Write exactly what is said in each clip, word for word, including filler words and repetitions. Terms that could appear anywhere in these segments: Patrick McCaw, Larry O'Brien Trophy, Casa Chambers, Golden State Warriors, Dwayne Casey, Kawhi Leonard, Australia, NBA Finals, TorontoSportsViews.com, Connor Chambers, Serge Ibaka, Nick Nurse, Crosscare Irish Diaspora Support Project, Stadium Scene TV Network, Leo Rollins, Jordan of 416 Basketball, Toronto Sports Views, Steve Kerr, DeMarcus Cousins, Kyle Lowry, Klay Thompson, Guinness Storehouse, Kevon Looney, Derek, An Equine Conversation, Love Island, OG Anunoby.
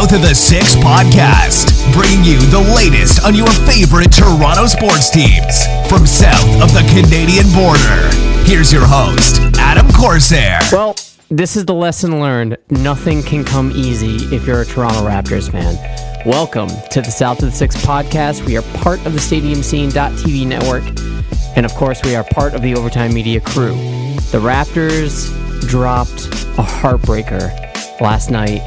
South of the Six Podcast, bringing you the latest on your favorite Toronto sports teams from south of the Canadian border. Here's your host, Adam Corsair. Well, this is the lesson learned. Nothing can come easy if you're a Toronto Raptors fan. Welcome to the South of the Six Podcast. We are part of the Stadium Scene T V Network, and of course, we are part of the Overtime Media crew. The Raptors dropped a heartbreaker last night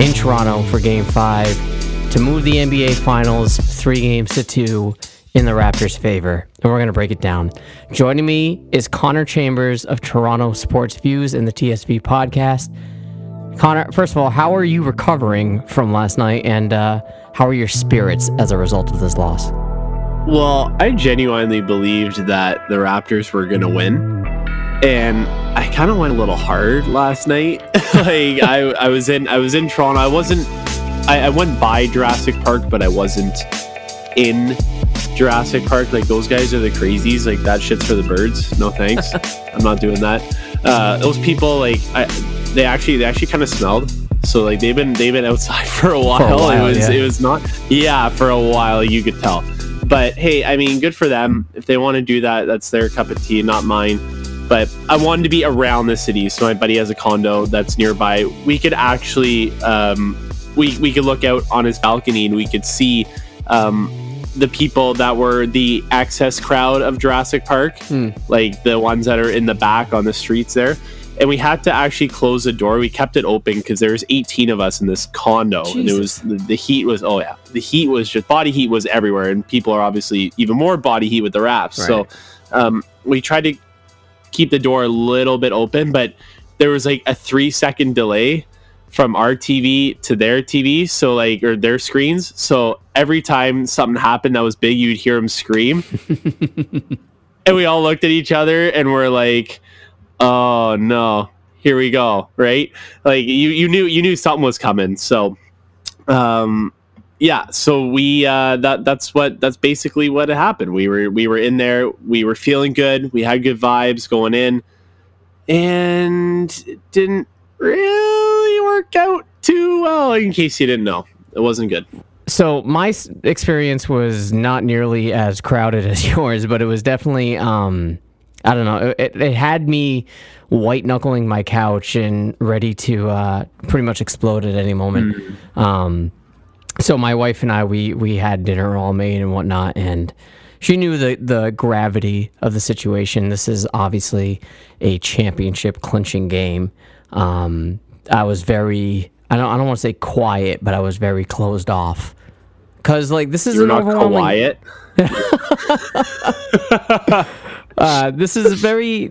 in Toronto for Game five to move the N B A Finals three games to two in the Raptors' favor, and we're going to break it down. Joining me is Connor Chambers of Toronto Sports Views and the T S V Podcast. Connor, first of all, how are you recovering from last night, and uh, how are your spirits as a result of this loss? Well, I genuinely believed that the Raptors were going to win, and I kind of went a little hard last night. like I, I was in, I was in Toronto. I wasn't. I, I went by Jurassic Park, but I wasn't in Jurassic Park. Like, those guys are the crazies. Like, that shit's for the birds. No thanks. I'm not doing that. Uh, those people, like, I, they actually, they actually kind of smelled. So like they've been, they've been outside for a while. For a while it was, yeah. it was not. Yeah, for a while you could tell. But hey, I mean, good for them. If they want to do that, that's their cup of tea, not mine. But I wanted to be around the city, so my buddy has a condo that's nearby. We could actually, um, we we could look out on his balcony and we could see um, the people that were the excess crowd of Jurassic Park, mm. like the ones that are in the back on the streets there. And we had to actually close the door. We kept it open because there was eighteen of us in this condo. Jesus. And it was the, the heat was, oh yeah, the heat was just, body heat was everywhere. And people are obviously even more body heat with the Raps. Right. So um, we tried to keep the door a little bit open, but there was like a three second delay from our T V to their T V, so like, or their screens. So every time something happened that was big, you'd hear them scream. And we all looked at each other and we're like, oh no, here we go, right? Like, you you knew you knew something was coming. So um yeah, so we uh, that that's what that's basically what happened. We were we were in there, we were feeling good, we had good vibes going in, and it didn't really work out too well. In case you didn't know, it wasn't good. So my experience was not nearly as crowded as yours, but it was definitely um, I don't know. It, it had me white knuckling my couch and ready to uh, pretty much explode at any moment. Mm. Um, So my wife and I, we we had dinner all made and whatnot, and she knew the, the gravity of the situation. This is obviously a championship clinching game. Um, I was very, I don't I don't want to say quiet, but I was very closed off. Because, like, this is You're an not overwhelming... quiet. Uh, this is very,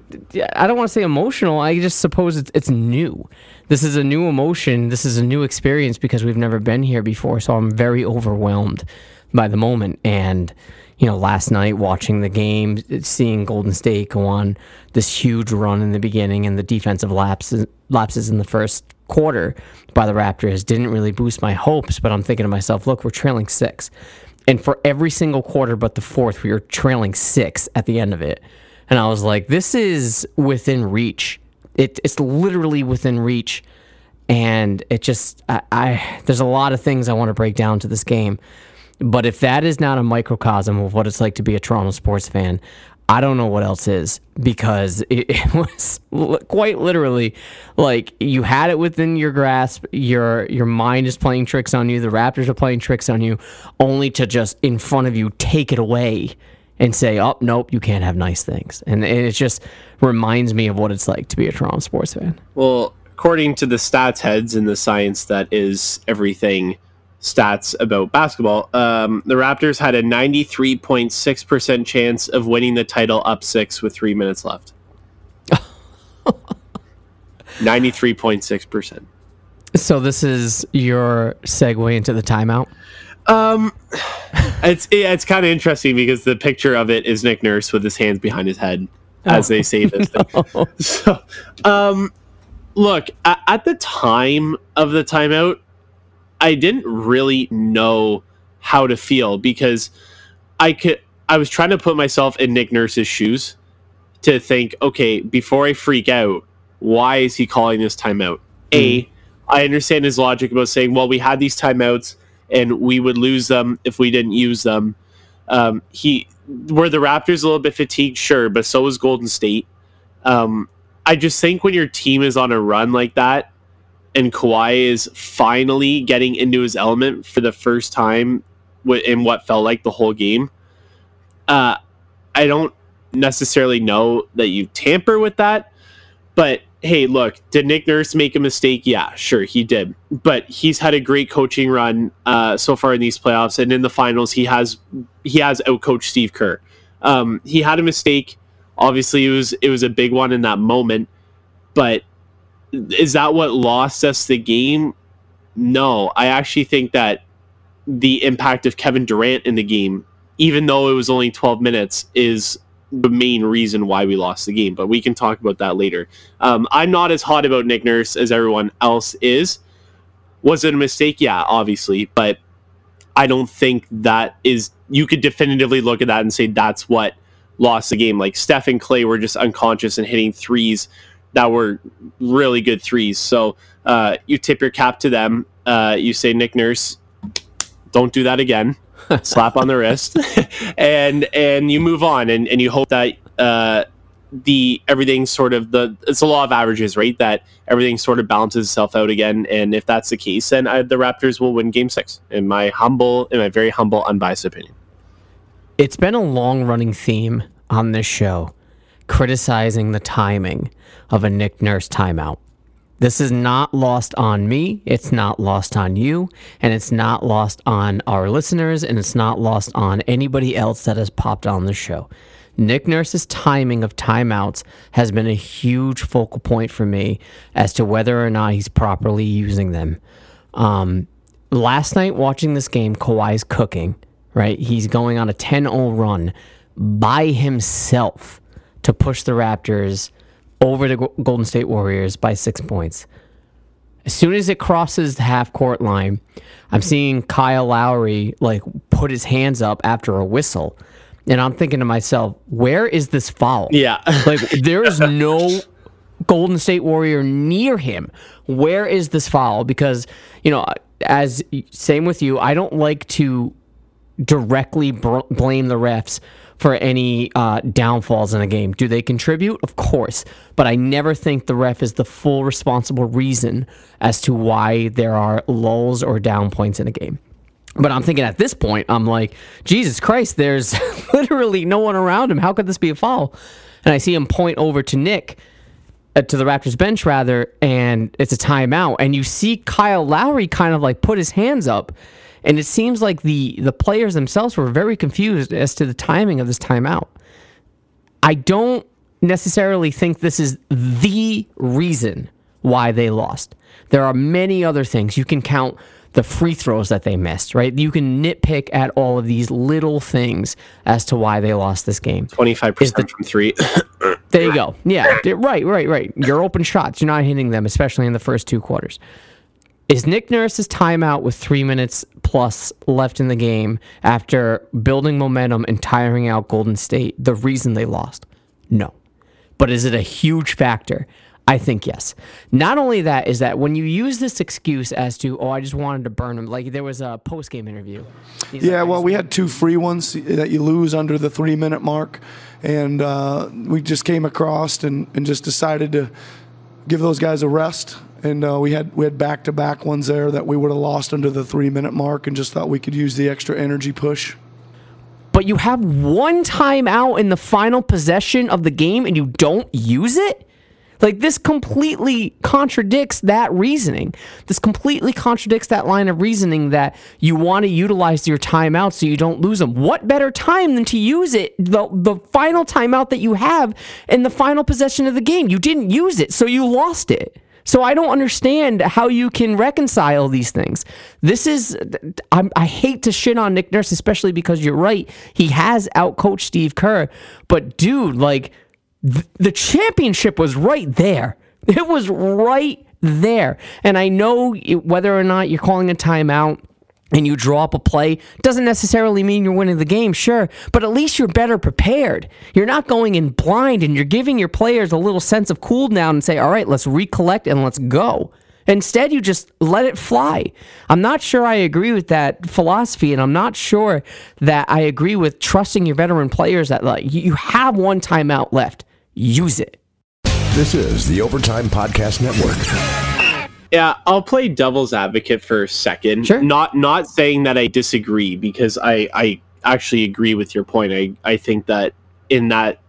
I don't want to say emotional, I just suppose it's, it's new. This is a new emotion, this is a new experience because we've never been here before, so I'm very overwhelmed by the moment. And, you know, last night watching the game, seeing Golden State go on this huge run in the beginning and the defensive lapses, lapses in the first quarter by the Raptors didn't really boost my hopes, but I'm thinking to myself, look, we're trailing six. And for every single quarter but the fourth, we were trailing six at the end of it. And I was like, this is within reach. It, it's literally within reach. And it just, I, I there's a lot of things I want to break down to this game. But if that is not a microcosm of what it's like to be a Toronto sports fan, I don't know what else is. Because it, it was quite literally like you had it within your grasp. Your your mind is playing tricks on you. The Raptors are playing tricks on you, only to just in front of you take it away and say, "Oh nope, you can't have nice things." And it just reminds me of what it's like to be a Toronto sports fan. Well, according to the stats heads and the science that is everything, stats about basketball, um, the Raptors had a ninety-three point six percent chance of winning the title up six with three minutes left. ninety-three point six percent. So this is your segue into the timeout? Um, it's it's kind of interesting because the picture of it is Nick Nurse with his hands behind his head as oh, they say this no. thing. So, um, look, at, at the time of the timeout, I didn't really know how to feel because I could. I was trying to put myself in Nick Nurse's shoes to think, okay, before I freak out, why is he calling this timeout? Mm. A, I understand his logic about saying, well, we had these timeouts and we would lose them if we didn't use them. Um, he were the Raptors a little bit fatigued, sure, but so was Golden State. Um, I just think when your team is on a run like that, and Kawhi is finally getting into his element for the first time in what felt like the whole game, uh, I don't necessarily know that you tamper with that. But hey, look, did Nick Nurse make a mistake? Yeah, sure, he did. But he's had a great coaching run uh, so far in these playoffs, and in the finals, he has he has outcoached Steve Kerr. Um, he had a mistake. Obviously, it was it was a big one in that moment. But is that what lost us the game? No, I actually think that the impact of Kevin Durant in the game, even though it was only twelve minutes, is the main reason why we lost the game, but we can talk about that later. Um, I'm not as hot about Nick Nurse as everyone else is. Was it a mistake? Yeah, obviously, but I don't think that is, you could definitively look at that and say that's what lost the game. Like Steph and Klay were just unconscious and hitting threes that were really good threes. So uh, you tip your cap to them. Uh, you say, Nick Nurse, don't do that again. Slap on the wrist, and and you move on, and, and you hope that uh, the everything sort of the it's a law of averages, right? That everything sort of balances itself out again. And if that's the case, then I, the Raptors will win Game Six. In my humble, in my very humble, unbiased opinion, it's been a long-running theme on this show, criticizing the timing of a Nick Nurse timeout. This is not lost on me, it's not lost on you, and it's not lost on our listeners, and it's not lost on anybody else that has popped on the show. Nick Nurse's timing of timeouts has been a huge focal point for me as to whether or not he's properly using them. Um, last night, watching this game, Kawhi's cooking, right? He's going on a ten oh run by himself to push the Raptors over the Golden State Warriors by six points. As soon as it crosses the half-court line, I'm seeing Kyle Lowry like put his hands up after a whistle, and I'm thinking to myself, where is this foul? Yeah. Like, there is no Golden State Warrior near him. Where is this foul? Because, you know, as same with you, I don't like to directly br- blame the refs for any uh, downfalls in a game. Do they contribute? Of course. But I never think the ref is the full responsible reason as to why there are lulls or down points in a game. But I'm thinking at this point, I'm like, Jesus Christ, there's literally no one around him. How could this be a foul? And I see him point over to Nick, uh, to the Raptors bench rather, and it's a timeout. And you see Kyle Lowry kind of like put his hands up. And it seems like the, the players themselves were very confused as to the timing of this timeout. I don't necessarily think this is the reason why they lost. There are many other things. You can count the free throws that they missed, right? You can nitpick at all of these little things as to why they lost this game. twenty-five percent the, from three. There you go. Yeah, right, right, right. You're open shots. You're not hitting them, especially in the first two quarters. Is Nick Nurse's timeout with three minutes plus left in the game after building momentum and tiring out Golden State the reason they lost? No. But is it a huge factor? I think yes. Not only that, is that when you use this excuse as to, oh, I just wanted to burn them, like there was a post-game interview. He's yeah, like, well, we had two free ones that you lose under the three-minute mark, and uh, we just came across and, and just decided to give those guys a rest. And uh, we had we had back-to-back ones there that we would have lost under the three-minute mark and just thought we could use the extra energy push. But you have one timeout in the final possession of the game and you don't use it? Like, this completely contradicts that reasoning. This completely contradicts that line of reasoning that you want to utilize your timeout so you don't lose them. What better time than to use it, the, the final timeout that you have in the final possession of the game? You didn't use it, so you lost it. So I don't understand how you can reconcile these things. This is, I'm, I hate to shit on Nick Nurse, especially because you're right. He has outcoached Steve Kerr. But dude, like, th- the championship was right there. It was right there. And I know it, whether or not you're calling a timeout and you draw up a play, doesn't necessarily mean you're winning the game, sure, but at least you're better prepared. You're not going in blind, and you're giving your players a little sense of cool down and say, all right, let's recollect and let's go. Instead, you just let it fly. I'm not sure I agree with that philosophy, and I'm not sure that I agree with trusting your veteran players that like, you have one timeout left. Use it. This is the Overtime Podcast Network. Yeah, I'll play devil's advocate for a second. Sure. Not not saying that I disagree, because I, I actually agree with your point. I, I think that in that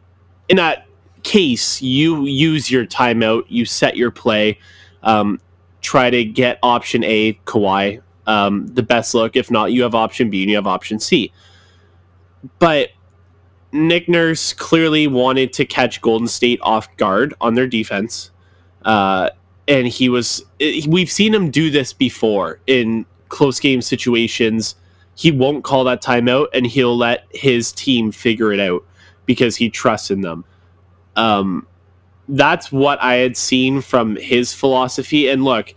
in that case, you use your timeout, you set your play, um, try to get option A, Kawhi, um, the best look. If not, you have option B and you have option C. But Nick Nurse clearly wanted to catch Golden State off guard on their defense. Uh, and he was, we've seen him do this before in close game situations. He won't call that timeout and he'll let his team figure it out because he trusts in them. Um, that's what I had seen from his philosophy. And look,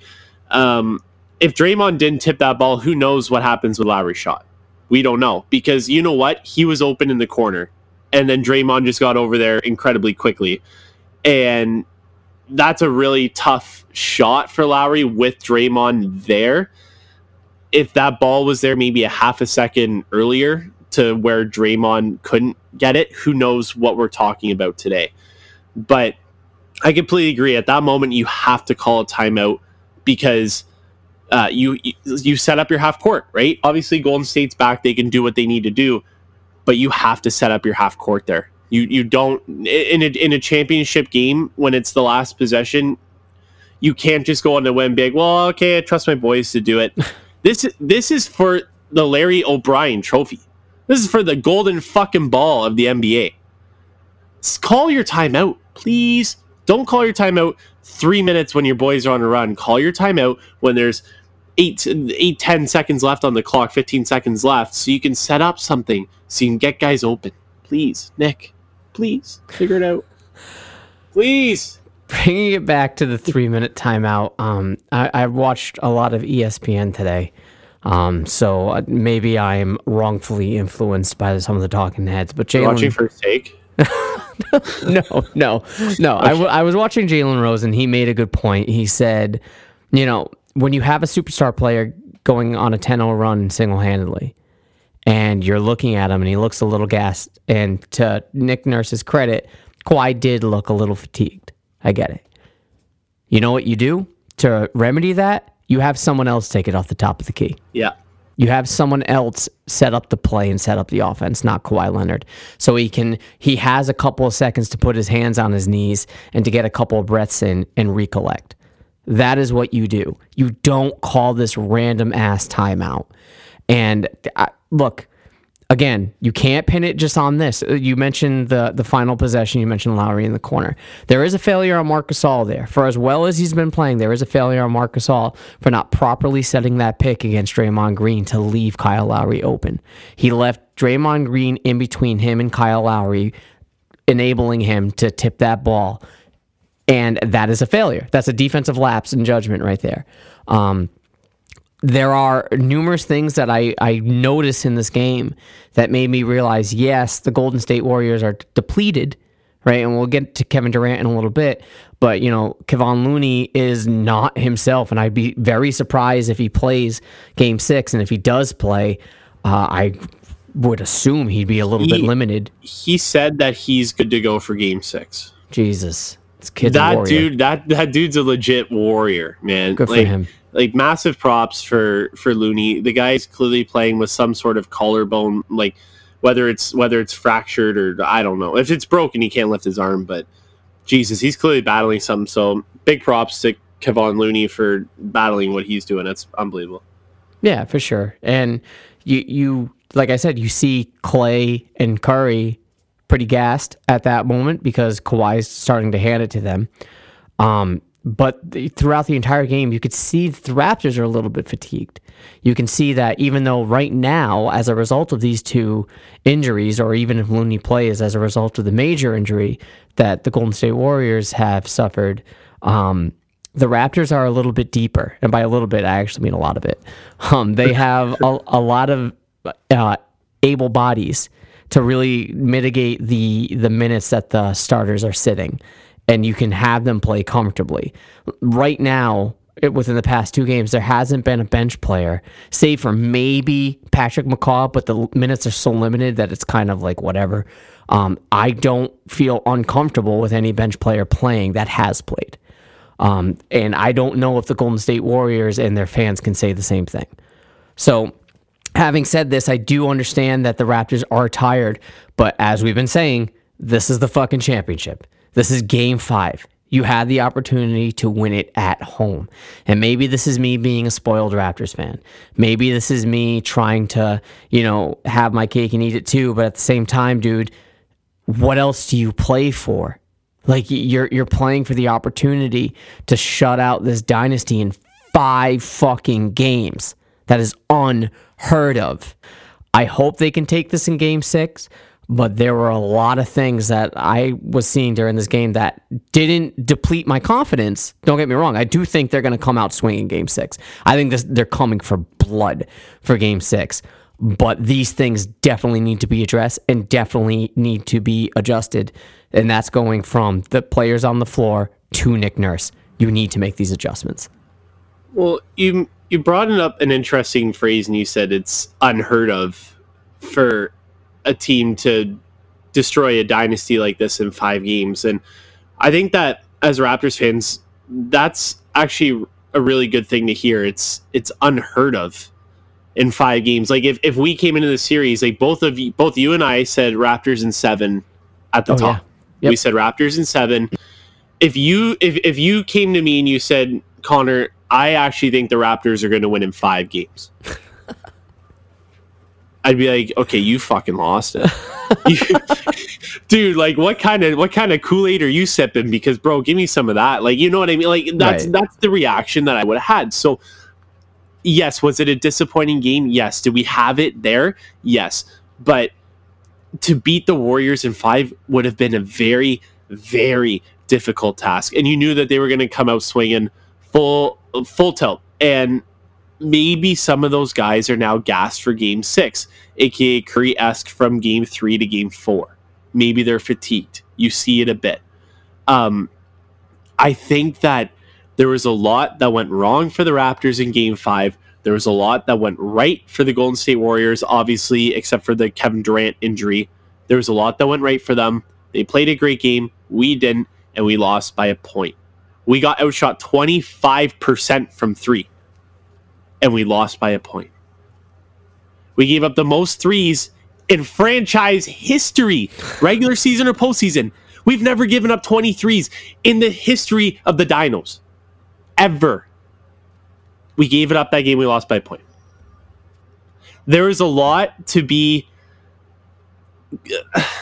um, if Draymond didn't tip that ball, who knows what happens with Lowry's shot? We don't know, because you know what? He was open in the corner. And then Draymond just got over there incredibly quickly. And that's a really tough shot for Lowry with Draymond there. If that ball was there maybe a half a second earlier to where Draymond couldn't get it, who knows what we're talking about today. But I completely agree. At that moment, you have to call a timeout because uh, you you set up your half court, right? Obviously, Golden State's back. They can do what they need to do. But you have to set up your half court there. You you don't in a in a championship game when it's the last possession, you can't just go on the win big. Well, okay, I trust my boys to do it. This this is for the Larry O'Brien Trophy. This is for the golden fucking ball of the N B A. Just call your timeout, please. Don't call your timeout three minutes when your boys are on a run. Call your timeout when there's Eight, eight, ten seconds left on the clock, fifteen seconds left, so you can set up something, so you can get guys open. Please, Nick, please figure it out. Please. Bringing it back to the three-minute timeout, um, I, I watched a lot of E S P N today, um, so maybe I'm wrongfully influenced by some of the talking heads. But Jalen, watching First Take. no, no, no. Okay. I, w- I was watching Jalen Rose, and he made a good point. He said, you know, when you have a superstar player going on a ten oh run single-handedly and you're looking at him and he looks a little gassed, and to Nick Nurse's credit, Kawhi did look a little fatigued. I get it. You know what you do to remedy that? You have someone else take it off the top of the key. Yeah. You have someone else set up the play and set up the offense, not Kawhi Leonard. So he can he has a couple of seconds to put his hands on his knees and to get a couple of breaths in and recollect. That is what you do. You don't call this random-ass timeout. And I, look, again, you can't pin it just on this. You mentioned the, the final possession. You mentioned Lowry in the corner. There is a failure on Marc Gasol there. For as well as he's been playing, there is a failure on Marc Gasol for not properly setting that pick against Draymond Green to leave Kyle Lowry open. He left Draymond Green in between him and Kyle Lowry, enabling him to tip that ball. And that is a failure. That's a defensive lapse in judgment right there. Um, there are numerous things that I, I notice in this game that made me realize, yes, the Golden State Warriors are depleted, right? And we'll get to Kevin Durant in a little bit. But, you know, Kevon Looney is not himself. And I'd be very surprised if he plays game six. And if he does play, uh, I would assume he'd be a little he, bit limited. He said that he's good to go for game six. Jesus. That dude, that that dude's a legit warrior, man. Good like, for him. Like massive props for, for Looney. The guy's clearly playing with some sort of collarbone, like whether it's whether it's fractured or I don't know. If it's broken, he can't lift his arm. But Jesus, he's clearly battling something. So big props to Kevon Looney for battling what he's doing. That's unbelievable. Yeah, for sure. And you you like I said, you see Klay and Curry pretty gassed at that moment because Kawhi's starting to hand it to them. Um, but the, throughout the entire game, you could see the Raptors are a little bit fatigued. You can see that even though right now, as a result of these two injuries, or even if Looney plays as a result of the major injury that the Golden State Warriors have suffered, um, the Raptors are a little bit deeper. And by a little bit, I actually mean a lot of it. Um, they have a, a lot of uh, able bodies to really mitigate the the minutes that the starters are sitting, and you can have them play comfortably. Right now, it, within the past two games, there hasn't been a bench player, save for maybe Patrick McCaw, but the minutes are so limited that it's kind of like whatever. Um, I don't feel uncomfortable with any bench player playing that has played. Um, and I don't know if the Golden State Warriors and their fans can say the same thing. So having said this, I do understand that the Raptors are tired, but as we've been saying, this is the fucking championship. This is game five. You had the opportunity to win it at home. And maybe this is me being a spoiled Raptors fan. Maybe this is me trying to, you know, have my cake and eat it too. But at the same time, dude, what else do you play for? Like, you're you're playing for the opportunity to shut out this dynasty in five fucking games. That is unheard of. I hope they can take this in game six, but there were a lot of things that I was seeing during this game that didn't deplete my confidence. Don't get me wrong. I do think they're going to come out swinging game six. I think this, they're coming for blood for game six. But these things definitely need to be addressed and definitely need to be adjusted. And that's going from the players on the floor to Nick Nurse. You need to make these adjustments. Well, you you brought up an interesting phrase, and you said it's unheard of for a team to destroy a dynasty like this in five games. And I think that as Raptors fans, that's actually a really good thing to hear. It's it's unheard of. In five games, like if, if we came into the series, like both of you, both you and I said Raptors in seven at the oh, top. Yeah. Yep. We said Raptors in seven. If you if if you came to me and you said, Connor, I actually think the Raptors are going to win in five games, I'd be like, okay, you fucking lost it, you, dude. Like, what kind of what kind of Kool-Aid are you sipping? Because, bro, give me some of that. Like, you know what I mean? Like, that's right. That's the reaction that I would have had. So. Yes, was it a disappointing game? Yes. Did we have it there? Yes. But to beat the Warriors in five would have been a very, very difficult task. And you knew that they were going to come out swinging full full tilt. And maybe some of those guys are now gassed for game six, a k a. Curry-esque from game three to game four. Maybe they're fatigued. You see it a bit. Um, I think that there was a lot that went wrong for the Raptors in Game five. There was a lot that went right for the Golden State Warriors, obviously, except for the Kevin Durant injury. There was a lot that went right for them. They played a great game. We didn't, and we lost by a point. We got outshot twenty-five percent from three, and we lost by a point. We gave up the most threes in franchise history, regular season or postseason. We've never given up twenty-threes in the history of the Dinos. Ever. We gave it up that game. We lost by a point. There is a lot to be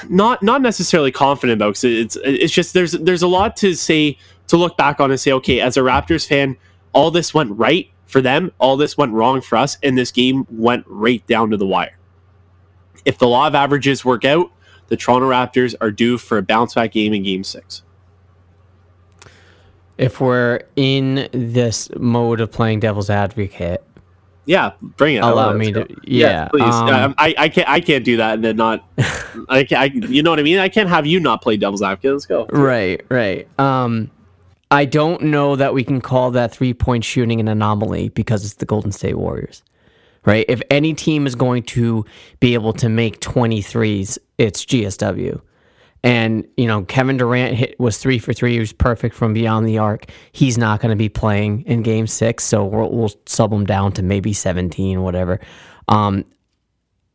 not not necessarily confident about. Because it's it's just there's there's a lot to say to look back on and say, okay, as a Raptors fan, all this went right for them, all this went wrong for us, and this game went right down to the wire. If the law of averages work out, the Toronto Raptors are due for a bounce back game in Game Six. If we're in this mode of playing devil's advocate, yeah, bring it. Allow me to, to yeah, yeah, please. Um, I, I can't, I can't do that and then not. I, can't, I, you know what I mean? I can't have you not play devil's advocate. Let's go. Right, right. Um, I don't know that we can call that three-point shooting an anomaly because it's the Golden State Warriors, right? If any team is going to be able to make twenty-threes, it's G S W. And, you know, Kevin Durant hit was three for three. He was perfect from beyond the arc. He's not going to be playing in game six, so we'll, we'll sub him down to maybe seventeen, whatever. Um,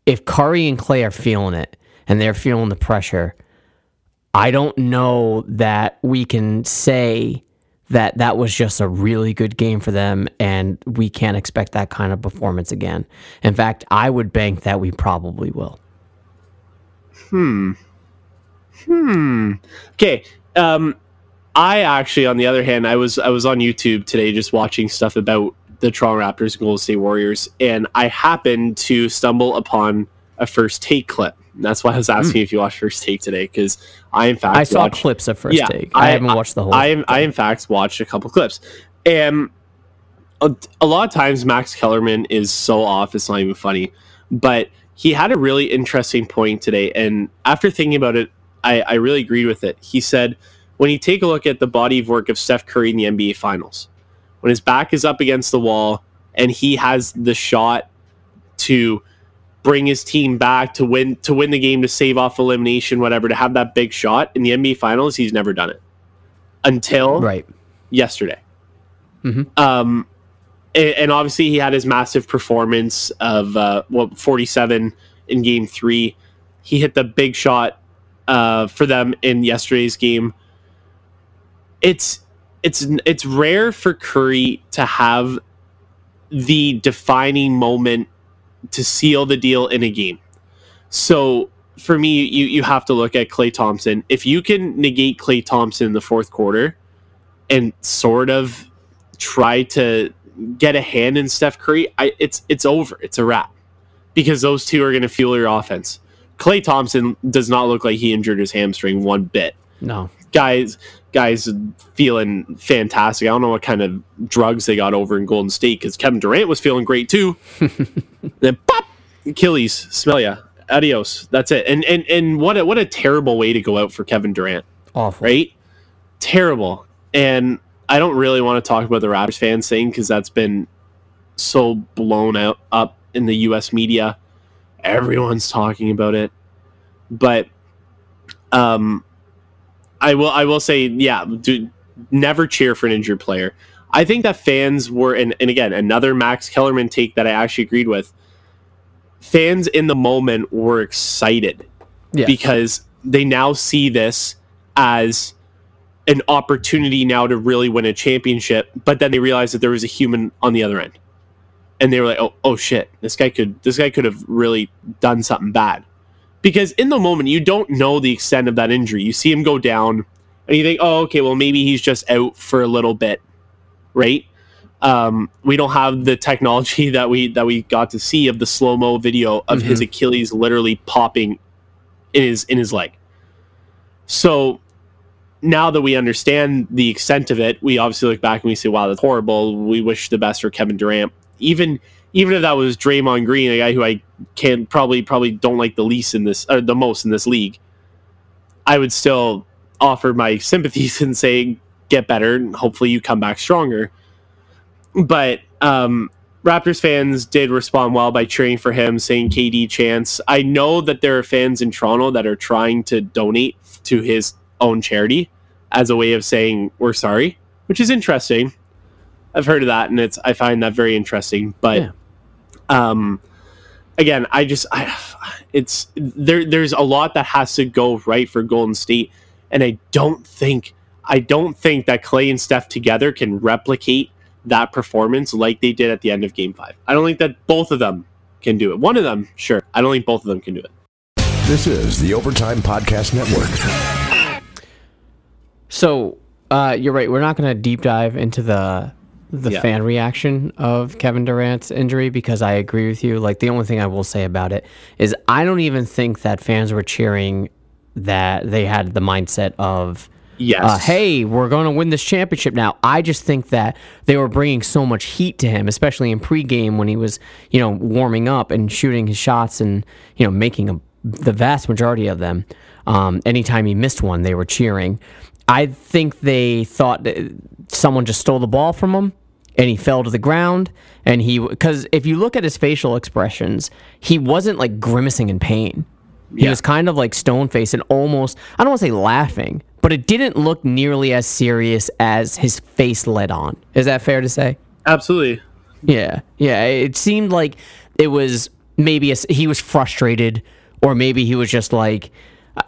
if Curry and Klay are feeling it and they're feeling the pressure, I don't know that we can say that that was just a really good game for them and we can't expect that kind of performance again. In fact, I would bank that we probably will. Hmm. Hmm. Okay. Um, I actually, on the other hand, I was I was on YouTube today just watching stuff about the Toronto Raptors and Golden State Warriors, and I happened to stumble upon a First Take clip. And that's why I was asking mm. if you watched First Take today, because I in fact I saw watched, clips of First yeah, Take. I, I haven't watched the whole. I am, I in fact watched a couple clips, and a, a lot of times Max Kellerman is so off; it's not even funny. But he had a really interesting point today, and after thinking about it. I, I really agreed with it. He said, when you take a look at the body of work of Steph Curry in the N B A Finals, when his back is up against the wall and he has the shot to bring his team back to win to win the game, to save off elimination, whatever, to have that big shot in the N B A Finals, he's never done it until right. yesterday. Mm-hmm. Um, and, and obviously he had his massive performance of uh, well, forty-seven in game three. He hit the big shot uh, for them in yesterday's game. It's it's it's rare for Curry to have the defining moment to seal the deal in a game. So for me, you you have to look at Klay Thompson. If you can negate Klay Thompson in the fourth quarter and sort of try to get a hand in Steph Curry, I, it's it's over. It's a wrap, because those two are going to fuel your offense. Klay Thompson does not look like he injured his hamstring one bit. No. Guys, guys feeling fantastic. I don't know what kind of drugs they got over in Golden State, because Kevin Durant was feeling great too. Then pop, Achilles, smell ya, adios. That's it. And and and what a, what a terrible way to go out for Kevin Durant. Awful, right? Terrible. And I don't really want to talk about the Raptors fans thing, because that's been so blown out up in the U S media. Everyone's talking about it, but um. I will I will say, yeah, do, never cheer for an injured player. I think that fans were, and, and again, another Max Kellerman take that I actually agreed with. Fans in the moment were excited yes. because they now see this as an opportunity now to really win a championship, but then they realized that there was a human on the other end. And they were like, oh, oh shit, this guy could this guy could have really done something bad. Because in the moment, you don't know the extent of that injury. You see him go down, and you think, oh, okay, well, maybe he's just out for a little bit, right? Um, we don't have the technology that we that we got to see of the slow-mo video of mm-hmm. his Achilles literally popping in his, in his leg. So now that we understand the extent of it, we obviously look back and we say, wow, that's horrible. We wish the best for Kevin Durant. Even... Even if that was Draymond Green, a guy who I can probably probably don't like the least in this, or the most in this league, I would still offer my sympathies and say, get better, and hopefully you come back stronger. But um, Raptors fans did respond well by cheering for him, saying K D chance. I know that there are fans in Toronto that are trying to donate to his own charity as a way of saying we're sorry, which is interesting. I've heard of that, and it's I find that very interesting. But. Yeah. Um, again, I just, I, it's there, there's a lot that has to go right for Golden State. And I don't think, I don't think that Klay and Steph together can replicate that performance like they did at the end of game five. I don't think that both of them can do it. One of them, sure. I don't think both of them can do it. This is the Overtime Podcast Network. So, uh, you're right. We're not going to deep dive into the the yeah. fan reaction of Kevin Durant's injury, because I agree with you. Like, the only thing I will say about it is I don't even think that fans were cheering that they had the mindset of, yes. uh, hey, we're going to win this championship now. I just think that they were bringing so much heat to him, especially in pregame when he was, you know, warming up and shooting his shots and, you know, making a, the vast majority of them. Um, anytime he missed one, they were cheering. I think they thought that someone just stole the ball from him, and he fell to the ground. And he, because if you look at his facial expressions, he wasn't like grimacing in pain. He yeah. was kind of like stone faced and almost, I don't want to say laughing, but it didn't look nearly as serious as his face led on. Is that fair to say? Absolutely. Yeah. Yeah. It seemed like it was maybe a, he was frustrated, or maybe he was just like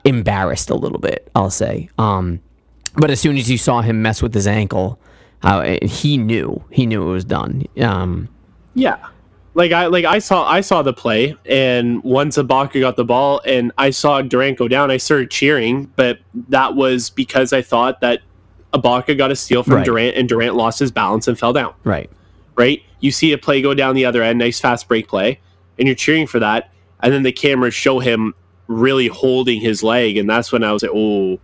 embarrassed a little bit, I'll say. Um, but as soon as you saw him mess with his ankle, Uh, he knew. He knew it was done. Um, yeah, like I like I saw I saw the play, and once Ibaka got the ball, and I saw Durant go down, I started cheering. But that was because I thought that Ibaka got a steal from right. Durant, and Durant lost his balance and fell down. Right, right. You see a play go down the other end, nice fast break play, and you're cheering for that. And then the cameras show him really holding his leg, and that's when I was like, oh.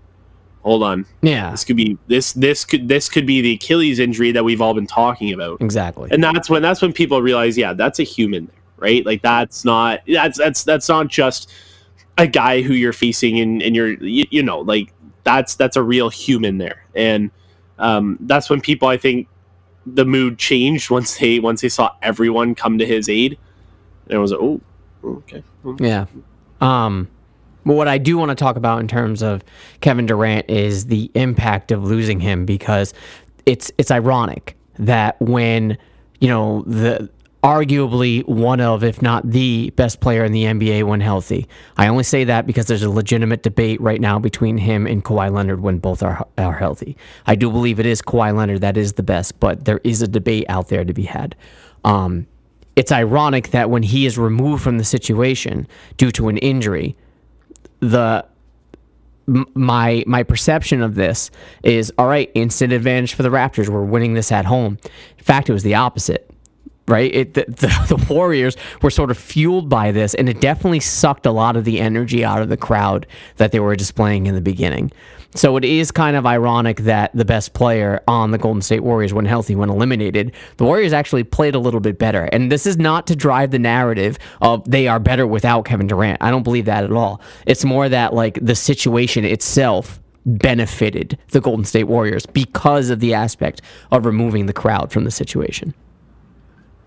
Hold on. Yeah. This could be this this could this could be the Achilles injury that we've all been talking about. Exactly. And that's when that's when people realize, yeah, that's a human, right? Like that's not that's that's that's not just a guy who you're facing and, and you're you, you know, like that's that's a real human there. And um, that's when people, I think, the mood changed once they once they saw everyone come to his aid. And it was like, oh, okay. Yeah. Um, but what I do want to talk about in terms of Kevin Durant is the impact of losing him, because it's it's ironic that when, you know, the arguably one of, if not the best player in the N B A when healthy. I only say that because there's a legitimate debate right now between him and Kawhi Leonard when both are are healthy. I do believe it is Kawhi Leonard that is the best, but there is a debate out there to be had. Um, it's ironic that when he is removed from the situation due to an injury, the My my perception of this is, all right, instant advantage for the Raptors. We're winning this at home. In fact, it was the opposite, right? It the, the, the Warriors were sort of fueled by this, and it definitely sucked a lot of the energy out of the crowd that they were displaying in the beginning. So it is kind of ironic that the best player on the Golden State Warriors, when healthy, when eliminated, the Warriors actually played a little bit better. And this is not to drive the narrative of they are better without Kevin Durant. I don't believe that at all. It's more that like the situation itself benefited the Golden State Warriors because of the aspect of removing the crowd from the situation.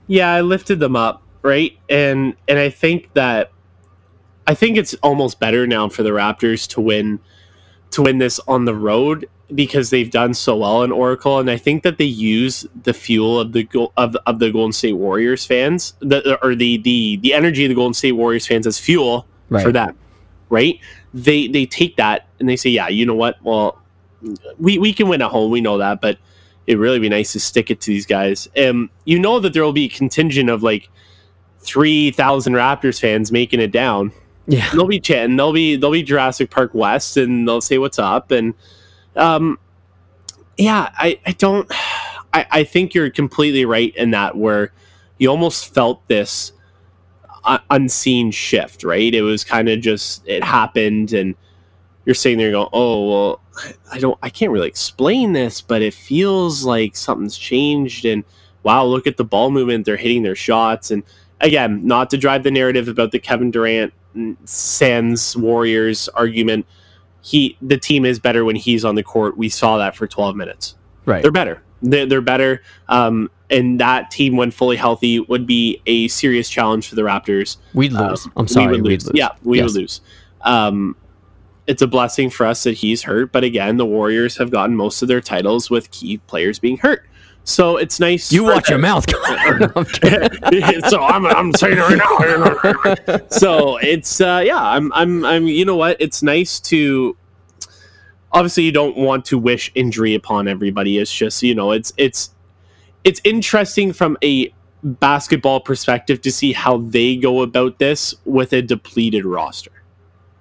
Yeah, I lifted them up, right? And and I think that I think it's almost better now for the Raptors to win to win this on the road, because they've done so well in Oracle, and I think that they use the fuel of the of of the Golden State Warriors fans, the, or the the the energy of the Golden State Warriors fans as fuel right. for them, right? They they take that and they say, yeah, you know what? Well, we we can win at home, we know that, but it'd really be nice to stick it to these guys. And you know that there will be a contingent of like three thousand Raptors fans making it down. Yeah, they'll be chatting. They'll be they'll be Jurassic Park West, and they'll say what's up. And um, yeah, I, I don't. I, I think you're completely right in that, where you almost felt this uh, unseen shift, right? It was kind of just it happened, and you're sitting there going, "Oh well, I don't. I can't really explain this, but it feels like something's changed." And wow, look at the ball movement; they're hitting their shots. And again, not to drive the narrative about the Kevin Durant Sans Warriors argument, he the team is better when he's on the court. We saw that for twelve minutes. Right, they're better. They're, they're better. Um, and that team, when fully healthy, would be a serious challenge for the Raptors. We'd lose. Um, I'm sorry, we would lose. lose. Yeah, we yes. would lose. Um, it's a blessing for us that he's hurt, but again, the Warriors have gotten most of their titles with key players being hurt. So it's nice. You watch them. Your mouth. I'm so I'm I'm saying it right now. So it's uh, yeah. I'm I'm I'm. You know what? It's nice to. Obviously, you don't want to wish injury upon everybody. It's just you know it's it's it's interesting from a basketball perspective to see how they go about this with a depleted roster.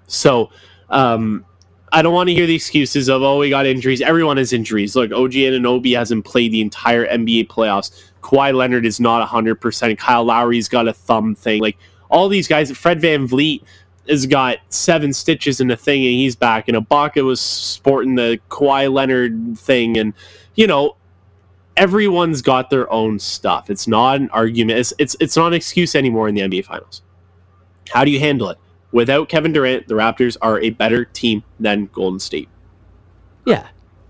So. Um, I don't want to hear the excuses of, oh, we got injuries. Everyone has injuries. Look, O G Anunoby hasn't played the entire N B A playoffs. Kawhi Leonard is not one hundred percent. Kyle Lowry's got a thumb thing. Like, all these guys, Fred Van Vleet has got seven stitches in a thing, and he's back. And Ibaka was sporting the Kawhi Leonard thing. And, you know, everyone's got their own stuff. It's not an argument. It's, it's, it's not an excuse anymore in the N B A Finals. How do you handle it? Without Kevin Durant, the Raptors are a better team than Golden State. Yeah.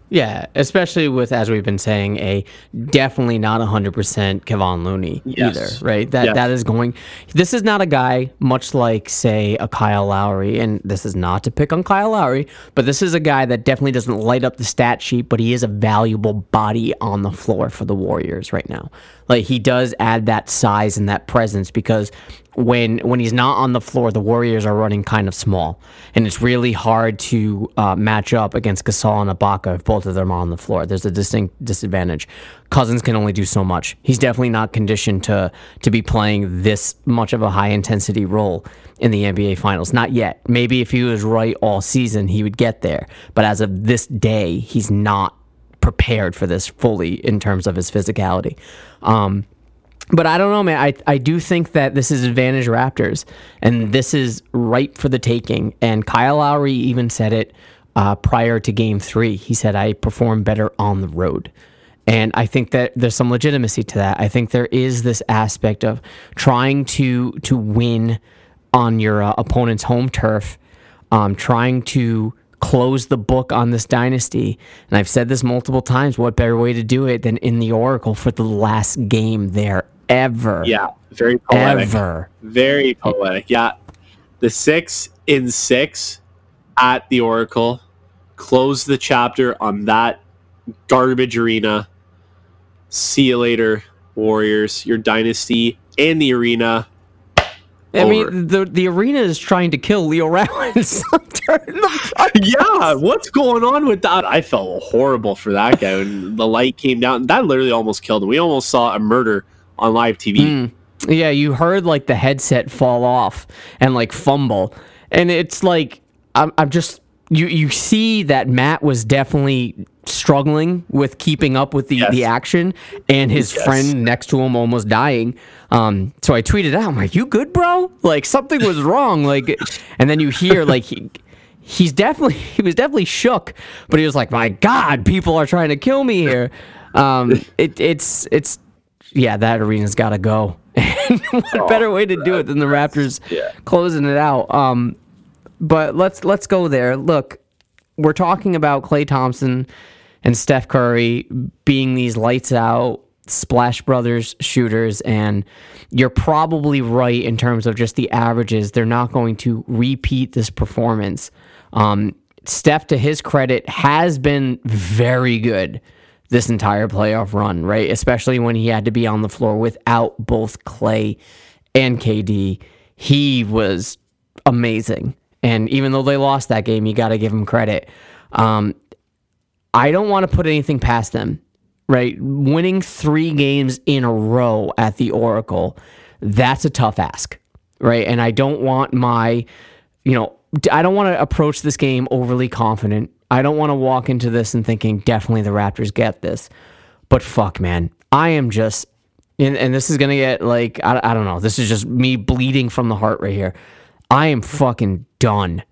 Yeah, especially with, as we've been saying, a definitely not one hundred percent Kevon Looney yes. either, right? That yes. That is going... This is not a guy, much like, say, a Kyle Lowry, and this is not to pick on Kyle Lowry, but this is a guy that definitely doesn't light up the stat sheet, but he is a valuable body on the floor for the Warriors right now. Like, he does add that size and that presence, because... When when he's not on the floor, the Warriors are running kind of small, and it's really hard to uh, match up against Gasol and Ibaka if both of them are on the floor. There's a distinct disadvantage. Cousins can only do so much. He's definitely not conditioned to to be playing this much of a high intensity role in the N B A Finals. Not yet. Maybe if he was right all season, he would get there. But as of this day, he's not prepared for this fully in terms of his physicality. Um, But I don't know, man. I I do think that this is advantage Raptors, and this is ripe for the taking. And Kyle Lowry even said it uh, prior to Game Three. He said, "I perform better on the road," and I think that there's some legitimacy to that. I think there is this aspect of trying to to win on your uh, opponent's home turf, um, trying to close the book on this dynasty. And I've said this multiple times, what better way to do it than in the Oracle for the last game there ever. Yeah, very poetic. Ever. Very poetic, yeah. The six in six at the Oracle. Close the chapter on that garbage arena. See you later, Warriors. Your dynasty and the arena. I Over. mean, the the arena is trying to kill Leo Rollins. Yeah, what's going on with that? I felt horrible for that guy when the light came down. That literally almost killed him. We almost saw a murder on live T V. Mm. Yeah, you heard like the headset fall off and like fumble, and it's like I'm I'm just you you see that Matt was definitely struggling with keeping up with the, yes. the action, and his yes. friend next to him almost dying. Um, so I tweeted out, I'm like, "You good, bro? Like something was wrong." Like, and then you hear like he, he's definitely he was definitely shook, but he was like, "My God, people are trying to kill me here." Um, it it's it's yeah, that arena's got to go. And what better way to do it than the Raptors yeah. closing it out? Um, but let's let's go there. Look, we're talking about Klay Thompson and Steph Curry being these lights out Splash Brothers shooters, and you're probably right in terms of just the averages. They're not going to repeat this performance. Um, Steph, to his credit, has been very good this entire playoff run, right? Especially when he had to be on the floor without both Klay and K D. He was amazing. And even though they lost that game, you got to give them credit. Um, I don't want to put anything past them, right? Winning three games in a row at the Oracle, that's a tough ask, right? And I don't want my, you know, I don't want to approach this game overly confident. I don't want to walk into this and thinking, definitely the Raptors get this. But fuck, man, I am just, and, and this is going to get like, I, I don't know, this is just me bleeding from the heart right here. I am fucking done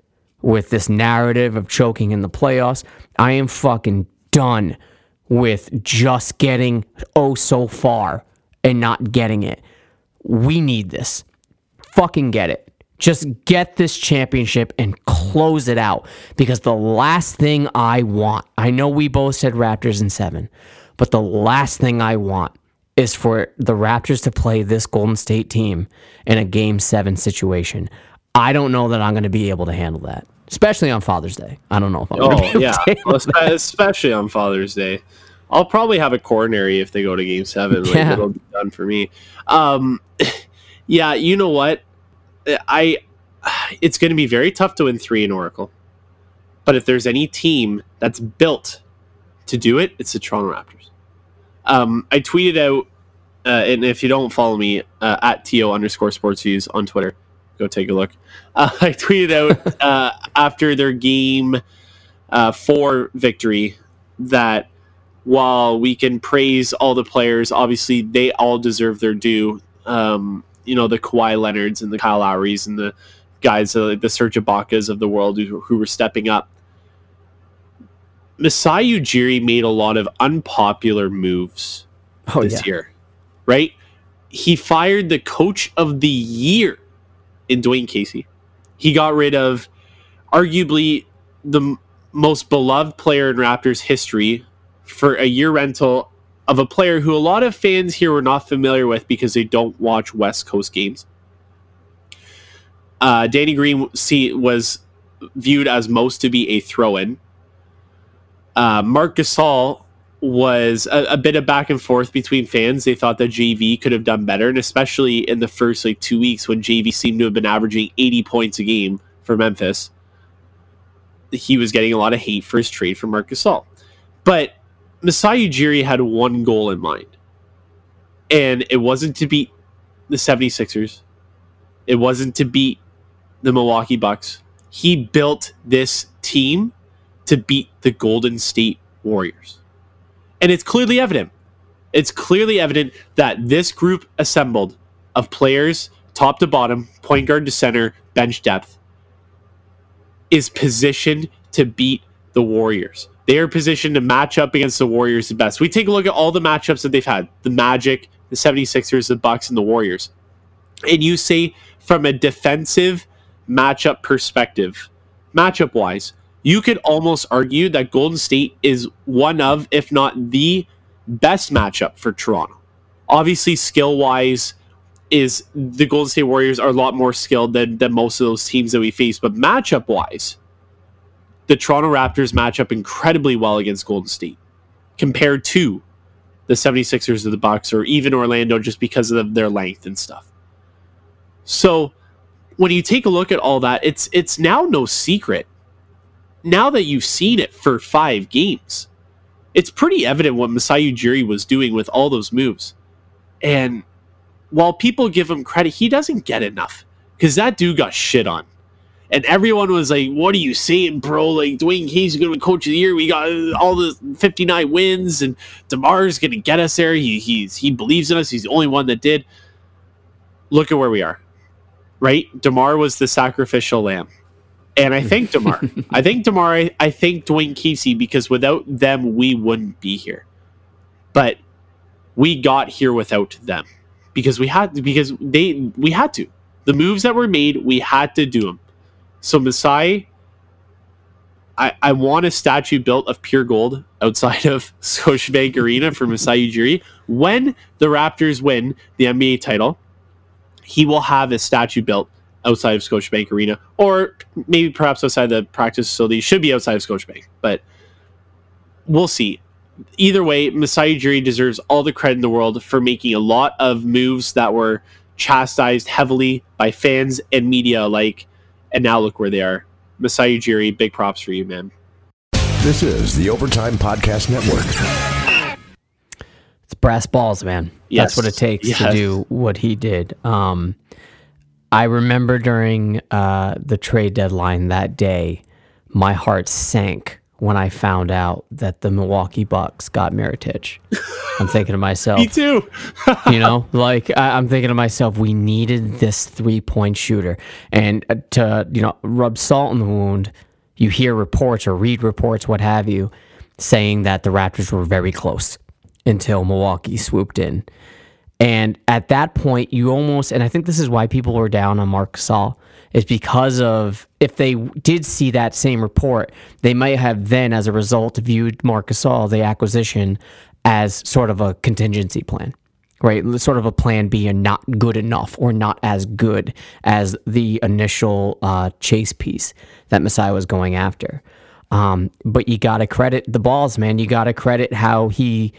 with this narrative of choking in the playoffs. I am fucking done with just getting oh so far and not getting it. We need this. Fucking get it. Just get this championship and close it out, because the last thing I want, I know we both said Raptors in seven, but the last thing I want is for the Raptors to play this Golden State team in a game seven situation. I don't know that I'm going to be able to handle that, especially on Father's Day. I don't know if I'm oh, going to be able yeah. to handle that. Especially on Father's Day. I'll probably have a coronary if they go to game seven. Like, yeah. It'll be done for me. Um, yeah, you know what? I it's going to be very tough to win three in Oracle, but if there's any team that's built to do it, it's the Toronto Raptors. Um, I tweeted out, uh, and if you don't follow me uh, at to underscore sports views on Twitter, go take a look. Uh, I tweeted out uh, after their game uh, four victory that while we can praise all the players, obviously they all deserve their due. Um, you know, the Kawhi Leonards and the Kyle Lowrys and the guys, uh, the Serge Ibakas of the world who, who were stepping up. Masai Ujiri made a lot of unpopular moves oh, this yeah. year, right? He fired the coach of the year in Dwayne Casey. He got rid of arguably the m- most beloved player in Raptors history for a year rental of a player who a lot of fans here were not familiar with because they don't watch West Coast games. Uh, Danny Green see, was viewed as most to be a throw-in. Uh, Marc Gasol was a, a bit of back and forth between fans. They thought that J V could have done better, and especially in the first like two weeks when J V seemed to have been averaging eighty points a game for Memphis, he was getting a lot of hate for his trade for Marc Gasol. But Masai Ujiri had one goal in mind, and it wasn't to beat the 76ers. It wasn't to beat the Milwaukee Bucks. He built this team to beat the Golden State Warriors. And it's clearly evident. It's clearly evident that this group assembled of players, top to bottom, point guard to center, bench depth, is positioned to beat the Warriors. They are positioned to match up against the Warriors the best. We take a look at all the matchups that they've had, the Magic, the 76ers, the Bucks, and the Warriors. And you say from a defensive matchup perspective, matchup-wise, you could almost argue that Golden State is one of, if not the best matchup for Toronto. Obviously, skill-wise, is the Golden State Warriors are a lot more skilled than, than most of those teams that we face. But matchup-wise, the Toronto Raptors match up incredibly well against Golden State compared to the 76ers of the Bucks or even Orlando just because of their length and stuff. So when you take a look at all that, it's it's now no secret. Now that you've seen it for five games, it's pretty evident what Masai Ujiri was doing with all those moves. And while people give him credit, he doesn't get enough because that dude got shit on. And everyone was like, what are you saying, bro? Like, Dwayne Casey's going to be coach of the year. We got all the fifty-nine wins, and DeMar's going to get us there. He he's, he believes in us. He's the only one that did. Look at where we are, right? DeMar was the sacrificial lamb. And I thank DeMar. I thank DeMar. I, I thank Dwayne Casey because without them, we wouldn't be here. But we got here without them because we had because they we had to. The moves that were made, we had to do them. So Masai, I, I want a statue built of pure gold outside of Scotiabank Arena for Masai Ujiri. When the Raptors win the N B A title, he will have a statue built outside of Scotiabank Arena, or maybe perhaps outside the practice facility. It should be outside of Scotiabank, but we'll see. Either way, Masai Ujiri deserves all the credit in the world for making a lot of moves that were chastised heavily by fans and media alike. And now look where they are. Masai Ujiri, big props for you, man. This is the Overtime Podcast Network. It's brass balls, man. Yes. That's what it takes yes. to do what he did. Um, I remember during uh, the trade deadline that day, my heart sank when I found out that the Milwaukee Bucks got Mirotić. I'm thinking to myself... Me too! You know, like, I, I'm thinking to myself, we needed this three-point shooter. And to, you know, rub salt in the wound, you hear reports or read reports, what have you, saying that the Raptors were very close until Milwaukee swooped in. And at that point, you almost... And I think this is why people were down on Marc Gasol. It's because of, if they did see that same report, they might have then, as a result, viewed Marc Gasol, the acquisition, as sort of a contingency plan, right? Sort of a plan B and not good enough or not as good as the initial uh, chase piece that Masai was going after. Um, but you got to credit the balls, man. You got to credit how he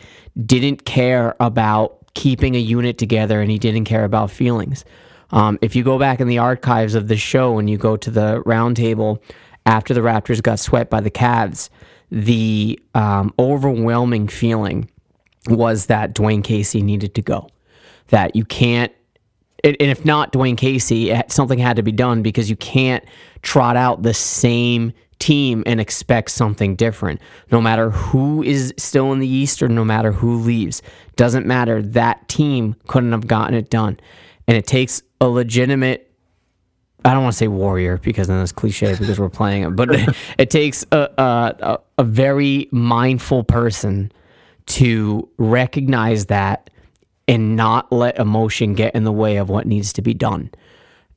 didn't care about keeping a unit together and he didn't care about feelings. Um, if you go back in the archives of the show and you go to the roundtable after the Raptors got swept by the Cavs, the um, overwhelming feeling was that Dwayne Casey needed to go. That you can't, and if not Dwayne Casey, something had to be done because you can't trot out the same team and expect something different. No matter who is still in the East or no matter who leaves, doesn't matter, that team couldn't have gotten it done. And it takes a legitimate, I don't want to say warrior because then that's cliche because we're playing it, but it, it takes a, a, a very mindful person to recognize that and not let emotion get in the way of what needs to be done.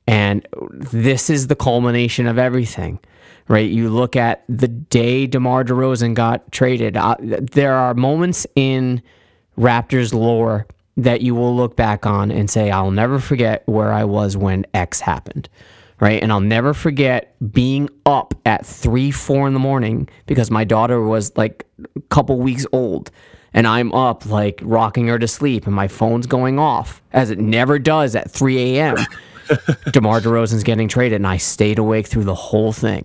And this is the culmination of everything, right? You look at the day DeMar DeRozan got traded. Uh, there are moments in Raptors lore that you will look back on and say, I'll never forget where I was when X happened, right? And I'll never forget being up at three, four in the morning because my daughter was like a couple weeks old and I'm up like rocking her to sleep and my phone's going off as it never does at three a.m. DeMar DeRozan's getting traded and I stayed awake through the whole thing.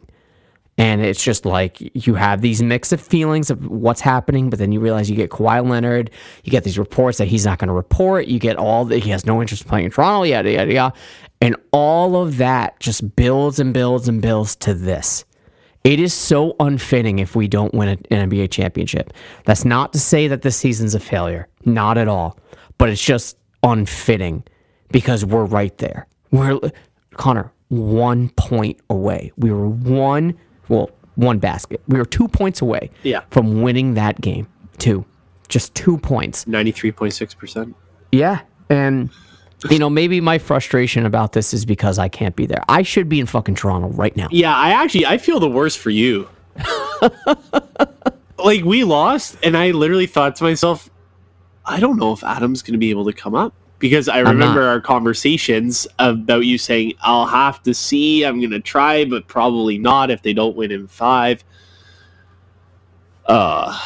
And it's just like you have these mix of feelings of what's happening, but then you realize you get Kawhi Leonard, you get these reports that he's not going to report, you get all that he has no interest in playing in Toronto, yada, yada, yada. And all of that just builds and builds and builds to this. It is so unfitting if we don't win an N B A championship. That's not to say that this season's a failure, not at all. But it's just unfitting because we're right there. We're, Connor, one point away. We were one Well, one basket. We were two points away yeah. from winning that game, too. Just two points. ninety-three point six percent. Yeah. And, you know, maybe my frustration about this is because I can't be there. I should be in fucking Toronto right now. Yeah, I actually, I feel the worst for you. Like, we lost, and I literally thought to myself, I don't know if Adam's going to be able to come up, because I remember our conversations about you saying, I'll have to see, I'm going to try, but probably not if they don't win in five. Uh,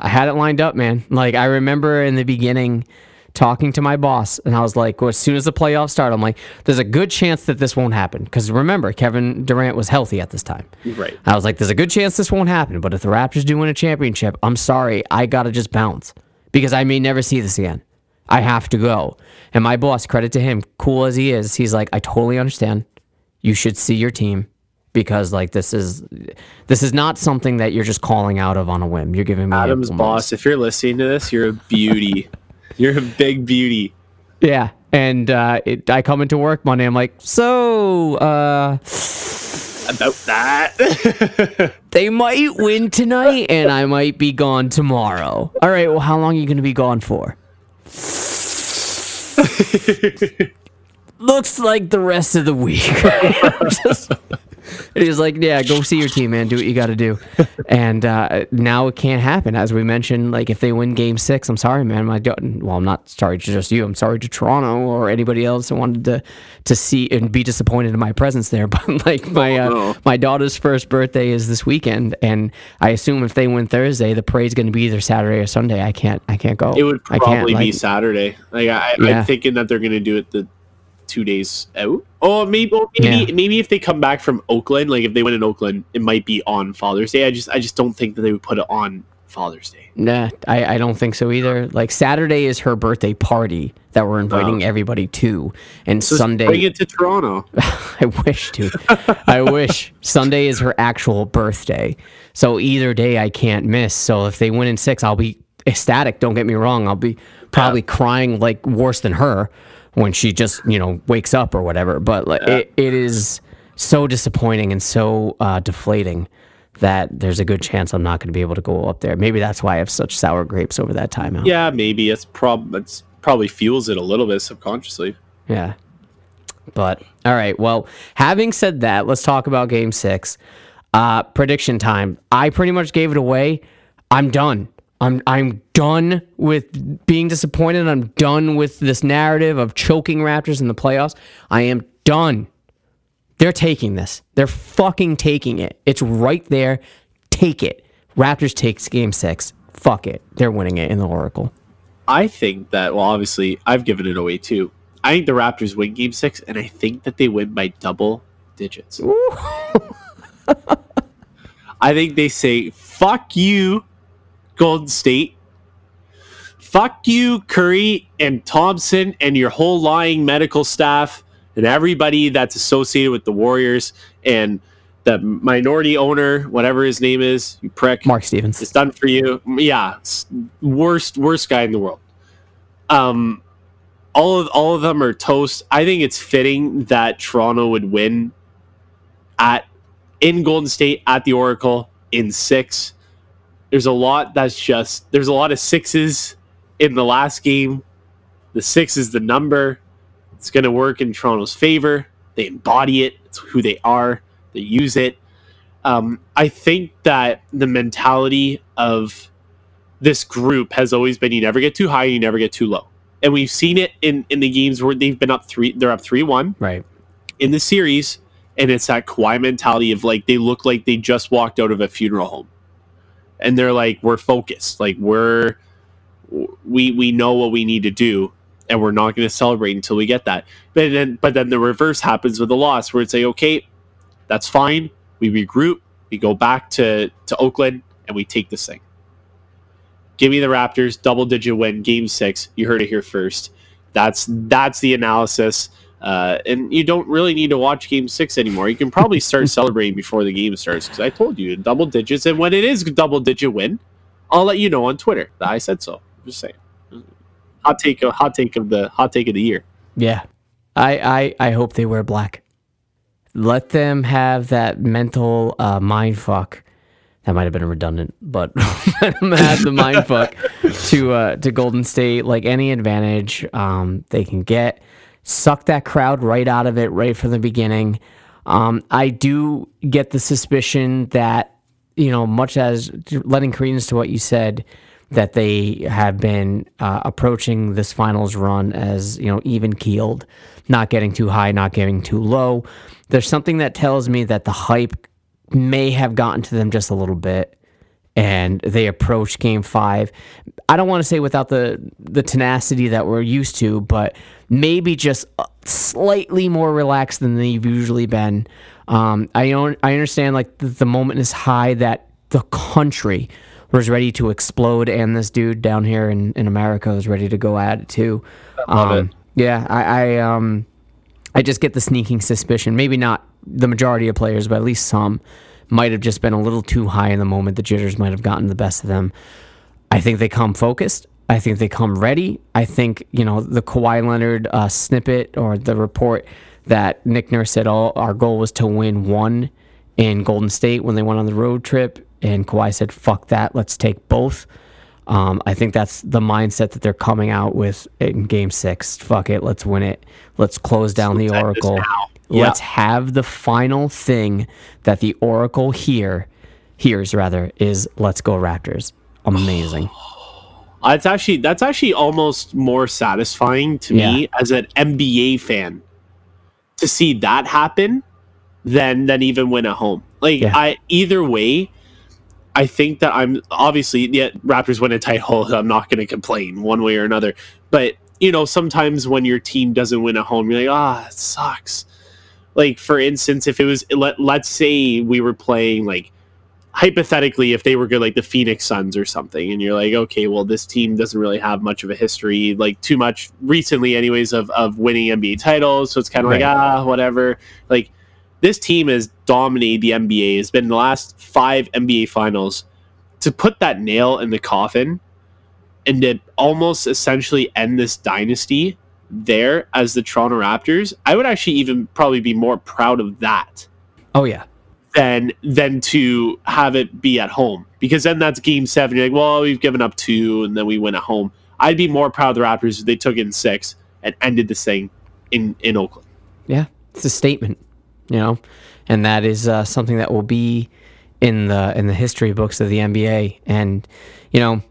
I had it lined up, man. Like, I remember in the beginning talking to my boss, and I was like, well, as soon as the playoffs start, I'm like, there's a good chance that this won't happen. Because remember, Kevin Durant was healthy at this time. Right. I was like, there's a good chance this won't happen, but if the Raptors do win a championship, I'm sorry, I got to just bounce, because I may never see this again. I have to go. And my boss, credit to him, cool as he is, he's like, I totally understand. You should see your team, because like this is this is not something that you're just calling out of on a whim. You're giving me Adam's boss. If you're listening to this, you're a beauty. You're a big beauty. Yeah, and uh, it, I come into work Monday. I'm like, so uh, about that, they might win tonight, and I might be gone tomorrow. All right, well, how long are you going to be gone for? Looks like the rest of the week. Just, he's like, yeah, go see your team, man. Do what you got to do. And uh, now it can't happen. As we mentioned, like, if they win game six, I'm sorry, man. My well, I'm not sorry to just you. I'm sorry to Toronto or anybody else who wanted to, to see and be disappointed in my presence there. But, like, my oh, no. uh, my daughter's first birthday is this weekend, and I assume if they win Thursday, the parade's going to be either Saturday or Sunday. I can't I can't go. It would probably be like, Saturday. Like, I, yeah. I'm thinking that they're going to do it the two days out. Oh, maybe maybe, yeah. maybe if they come back from Oakland, like if they win in Oakland, it might be on Father's Day. I just I just don't think that they would put it on Father's Day. Nah, I, I don't think so either. Like, Saturday is her birthday party that we're inviting oh. everybody to, and so Sunday, bring it to Toronto. I wish, dude. I wish. Sunday is her actual birthday, so either day I can't miss. So if they win in six, I'll be ecstatic. Don't get me wrong. I'll be probably yeah. crying like worse than her when she just, you know, wakes up or whatever. But like, yeah. it, it is so disappointing and so uh, deflating that there's a good chance I'm not going to be able to go up there. Maybe that's why I have such sour grapes over that timeout. Yeah, maybe. It's, prob- it's probably fuels it a little bit subconsciously. Yeah. But, all right. Well, having said that, let's talk about Game six. Uh, prediction time. I pretty much gave it away. I'm done. I'm I'm done with being disappointed. I'm done with this narrative of choking Raptors in the playoffs. I am done. They're taking this. They're fucking taking it. It's right there. Take it. Raptors takes game six. Fuck it. They're winning it in the Oracle. I think that, well, obviously, I've given it away too. I think the Raptors win game six, and I think that they win by double digits. I think they say, fuck you, Golden State. Fuck you, Curry and Thompson and your whole lying medical staff and everybody that's associated with the Warriors and the minority owner, whatever his name is, you prick. Mark Stevens. It's done for you. Yeah. Worst, worst guy in the world. Um, all of, all of them are toast. I think it's fitting that Toronto would win at in Golden State at the Oracle in six. There's a lot that's just, there's a lot of sixes in the last game. The six is the number. It's going to work in Toronto's favor. They embody it. It's who they are. They use it. Um, I think that the mentality of this group has always been you never get too high, you never get too low. And we've seen it in, in the games where they've been up three, they're up three one. Right. In the series. And it's that Kawhi mentality of like, they look like they just walked out of a funeral home. And they're like, we're focused. Like, we're, we we know what we need to do, and we're not going to celebrate until we get that. But then, but then the reverse happens with the loss, where it's like, okay, that's fine. We regroup. We go back to, to Oakland, and we take this thing. Give me the Raptors, double-digit win, game six. You heard it here first. That's that's the analysis. Uh, and you don't really need to watch game six anymore. You can probably start celebrating before the game starts, because I told you, double digits. And when it is a double digit win, I'll let you know on Twitter that I said so. I'm just saying. Hot take of hot take of the hot take of the year. Yeah. I, I, I hope they wear black. Let them have that mental uh, mind fuck. That might have been redundant, but let them have the mind fuck to uh, to Golden State, like any advantage um, they can get. Suck that crowd right out of it right from the beginning. Um, I do get the suspicion that you know, much as letting credence to what you said, that they have been uh, approaching this finals run as, you know, even-keeled, not getting too high, not getting too low. There's something that tells me that the hype may have gotten to them just a little bit, and they approach Game five, I don't want to say without the, the tenacity that we're used to, but maybe just slightly more relaxed than they've usually been. Um, I, own, I understand like the, the moment is high that the country was ready to explode, and this dude down here in, in America was ready to go at it too. I love um, it. Yeah, I, I um, I just get the sneaking suspicion, maybe not the majority of players, but at least some, might have just been a little too high in the moment. The jitters might have gotten the best of them. I think they come focused. I think they come ready. I think, you know, the Kawhi Leonard uh, snippet or the report that Nick Nurse said, all our goal was to win one in Golden State when they went on the road trip, and Kawhi said, fuck that, let's take both. Um, I think that's the mindset that they're coming out with in Game six. Fuck it, let's win it. Let's close down the Oracle. Let's have the final thing that the Oracle hear, hears, rather, is let's go Raptors. Amazing. That's actually that's actually almost more satisfying to yeah. me as an N B A fan to see that happen than than even win at home. Like yeah. I either way, I think that I'm obviously yeah, Raptors win a tight hole. I'm not going to complain one way or another. But you know, sometimes when your team doesn't win at home, you're like, ah, oh, it sucks. Like, for instance, if it was, let, let's say we were playing, like, hypothetically, if they were good, like the Phoenix Suns or something, and you're like, okay, well, this team doesn't really have much of a history, like, too much recently anyways, of, of winning N B A titles, so it's kind of right. like, ah, whatever. Like, this team has dominated the N B A. It's been the last five N B A finals. To put that nail in the coffin and to almost essentially end this dynasty there as the Toronto Raptors, I would actually even probably be more proud of that. Oh yeah. Than than to have it be at home, because then that's Game Seven. You're like, well, we've given up two, and then we went at home. I'd be more proud of the Raptors if they took it in six and ended this thing in in Oakland. Yeah, it's a statement, you know, and that is uh, something that will be in the in the history books of the N B A. And you know,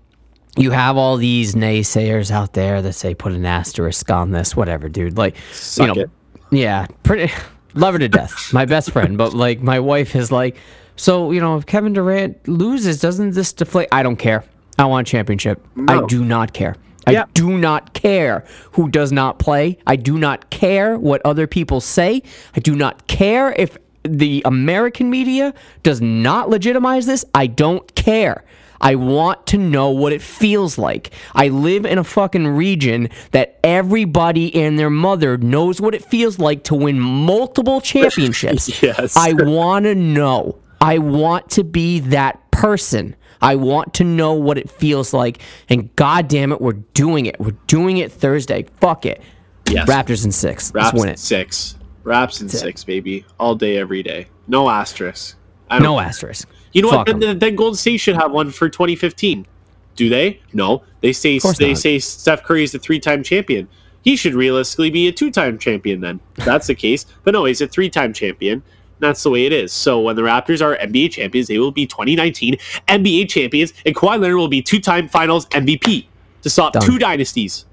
you have all these naysayers out there that say put an asterisk on this, whatever, dude. Like, Suck you know, it. yeah, pretty love her to death, my best friend. But like, my wife is like, so you know, if Kevin Durant loses, doesn't this deflate? I don't care. I want a championship. No. I do not care. Yeah. I do not care who does not play. I do not care what other people say. I do not care if the American media does not legitimize this. I don't care. I want to know what it feels like. I live in a fucking region that everybody and their mother knows what it feels like to win multiple championships. Yes. I want to know. I want to be that person. I want to know what it feels like. And God damn it, we're doing it. We're doing it Thursday. Fuck it. Yes. Raptors in six. Raps Let's win it. Six. Raps in six, baby. All day, every day. No asterisk. No asterisk. You know Fuck what? Then, then Golden State should have one for twenty fifteen. Do they? No. They say they not. say Steph Curry is a three-time champion. He should realistically be a two-time champion then. That's the case. But no, he's a three-time champion. That's the way it is. So when the Raptors are N B A champions, they will be twenty nineteen N B A champions, and Kawhi Leonard will be two-time Finals M V P to stop Done. two dynasties.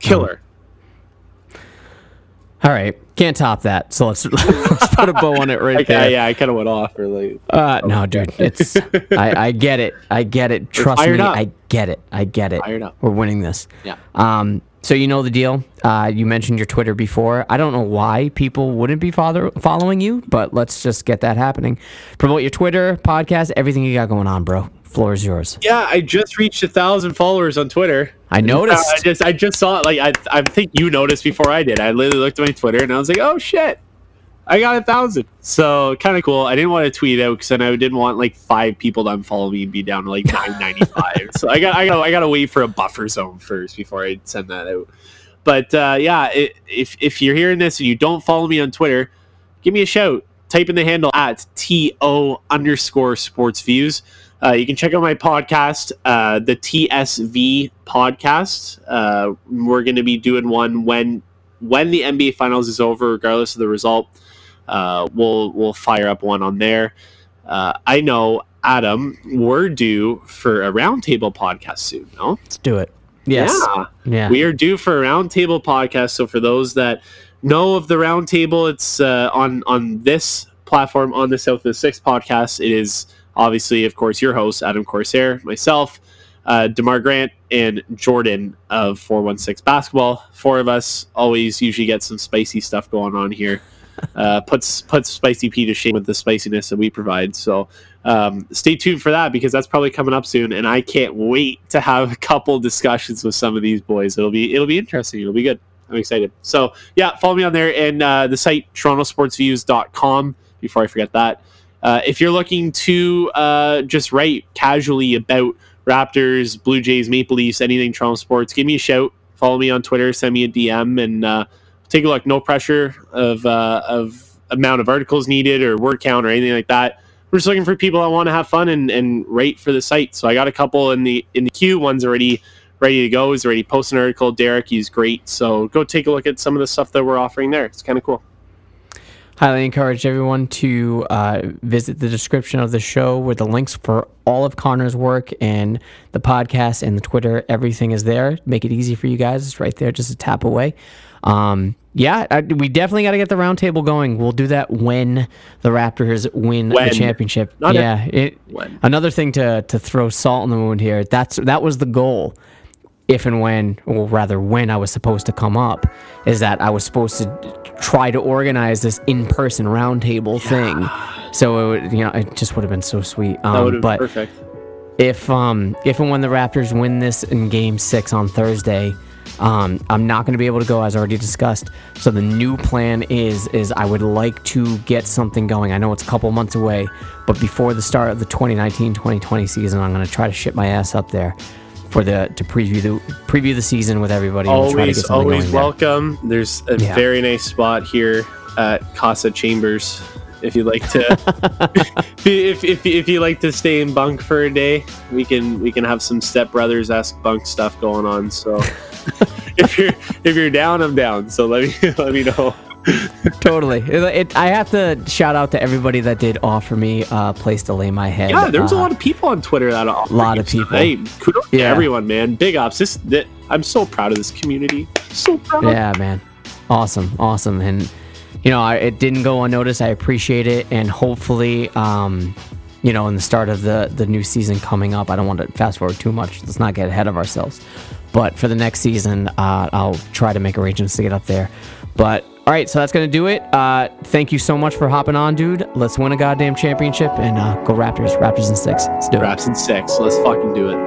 Killer. Done. All right. Can't top that, so let's, let's put a bow on it right okay, there. Yeah, I kind of went off early. Uh, no, dude, it's I, I get it. I get it. Trust me, up. I get it. I get it. Fired up. We're winning this. Yeah. Um. So you know the deal. Uh, you mentioned your Twitter before. I don't know why people wouldn't be father- following you, but let's just get that happening. Promote your Twitter, podcast, everything you got going on, bro. Floor is yours. Yeah, I just reached a thousand followers on Twitter. I noticed. I just, I just saw it. Like I, I think you noticed before I did. I literally looked at my Twitter and I was like, "Oh shit, I got a thousand." So kind of cool. I didn't want to tweet out because then I didn't want like five people to unfollow me and be down to like nine ninety five. So I got, I got, I got to wait for a buffer zone first before I send that out. But uh, yeah, it, if if you're hearing this and you don't follow me on Twitter, give me a shout. Type in the handle at to underscore sports views. Uh, you can check out my podcast, uh, the T S V Podcast. Uh, we're going to be doing one when when the N B A Finals is over, regardless of the result. Uh, we'll we'll fire up one on there. Uh, I know Adam, we're due for a roundtable podcast soon, no? Let's do it. Yes. Yeah. yeah. We are due for a roundtable podcast. So for those that know of the roundtable, it's uh, on, on this platform, on the South of the Six podcast. It is obviously, of course, your host, Adam Corsair, myself, uh, DeMar Grant, and Jordan of four one six Basketball. Four of us always usually get some spicy stuff going on here. Uh, puts puts Spicy P to shame with the spiciness that we provide. So um, stay tuned for that, because that's probably coming up soon, and I can't wait to have a couple discussions with some of these boys. It'll be it'll be interesting. It'll be good. I'm excited. So yeah, follow me on there, and uh, the site Toronto Sports Views dot com. Before I forget that, uh, if you're looking to uh, just write casually about Raptors, Blue Jays, Maple Leafs, anything Toronto sports, give me a shout. Follow me on Twitter. Send me a D M and. Uh, Take a look. No pressure of uh, of amount of articles needed or word count or anything like that. We're just looking for people that want to have fun and, and write for the site. So I got a couple in the in the queue. One's already ready to go. He's already posted an article. Derek, he's great. So go take a look at some of the stuff that we're offering there. It's kind of cool. Highly encourage everyone to uh, visit the description of the show with the links for all of Connor's work and the podcast and the Twitter. Everything is there. Make it easy for you guys. It's right there, just a tap away. Um, yeah, I, we definitely got to get the roundtable going. We'll do that when the Raptors win when. the championship. Not yeah, it, another thing to to throw salt in the wound here. That's that was the goal. If and when, or rather when I was supposed to come up, is that I was supposed to try to organize this in-person roundtable yeah. thing. So it would, you know, it just would have been so sweet. Um, that would have been perfect. If um if and when the Raptors win this in Game Six on Thursday. Um, I'm not going to be able to go, as already discussed. So the new plan is is I would like to get something going. I know it's a couple months away, but before the start of the twenty nineteen twenty twenty season, I'm going to try to ship my ass up there for the to preview the preview the season with everybody. Always, and try to get something always going welcome. There. There's a yeah. very nice spot here at Casa Chambers. If you'd like to, if, if if you like to stay in bunk for a day, we can we can have some Step Brothers-esque bunk stuff going on. So if you're if you're down, I'm down. So let me let me know. Totally. It, it, I have to shout out to everybody that did offer me a place to lay my head. Yeah, there was uh, a lot of people on Twitter that offered. A lot of people. Hey, kudos yeah. to everyone, man. Big ups. This that, I'm so proud of this community. So proud. Yeah, man. Awesome, awesome, and. You know, I, it didn't go unnoticed. I appreciate it, and hopefully, um, you know, in the start of the, the new season coming up, I don't want to fast forward too much. Let's not get ahead of ourselves. But for the next season, uh, I'll try to make arrangements to get up there. But, all right, so that's going to do it. Uh, thank you so much for hopping on, dude. Let's win a goddamn championship, and uh, go Raptors. Raptors in six. Let's do it. Raps in six. Let's fucking do it.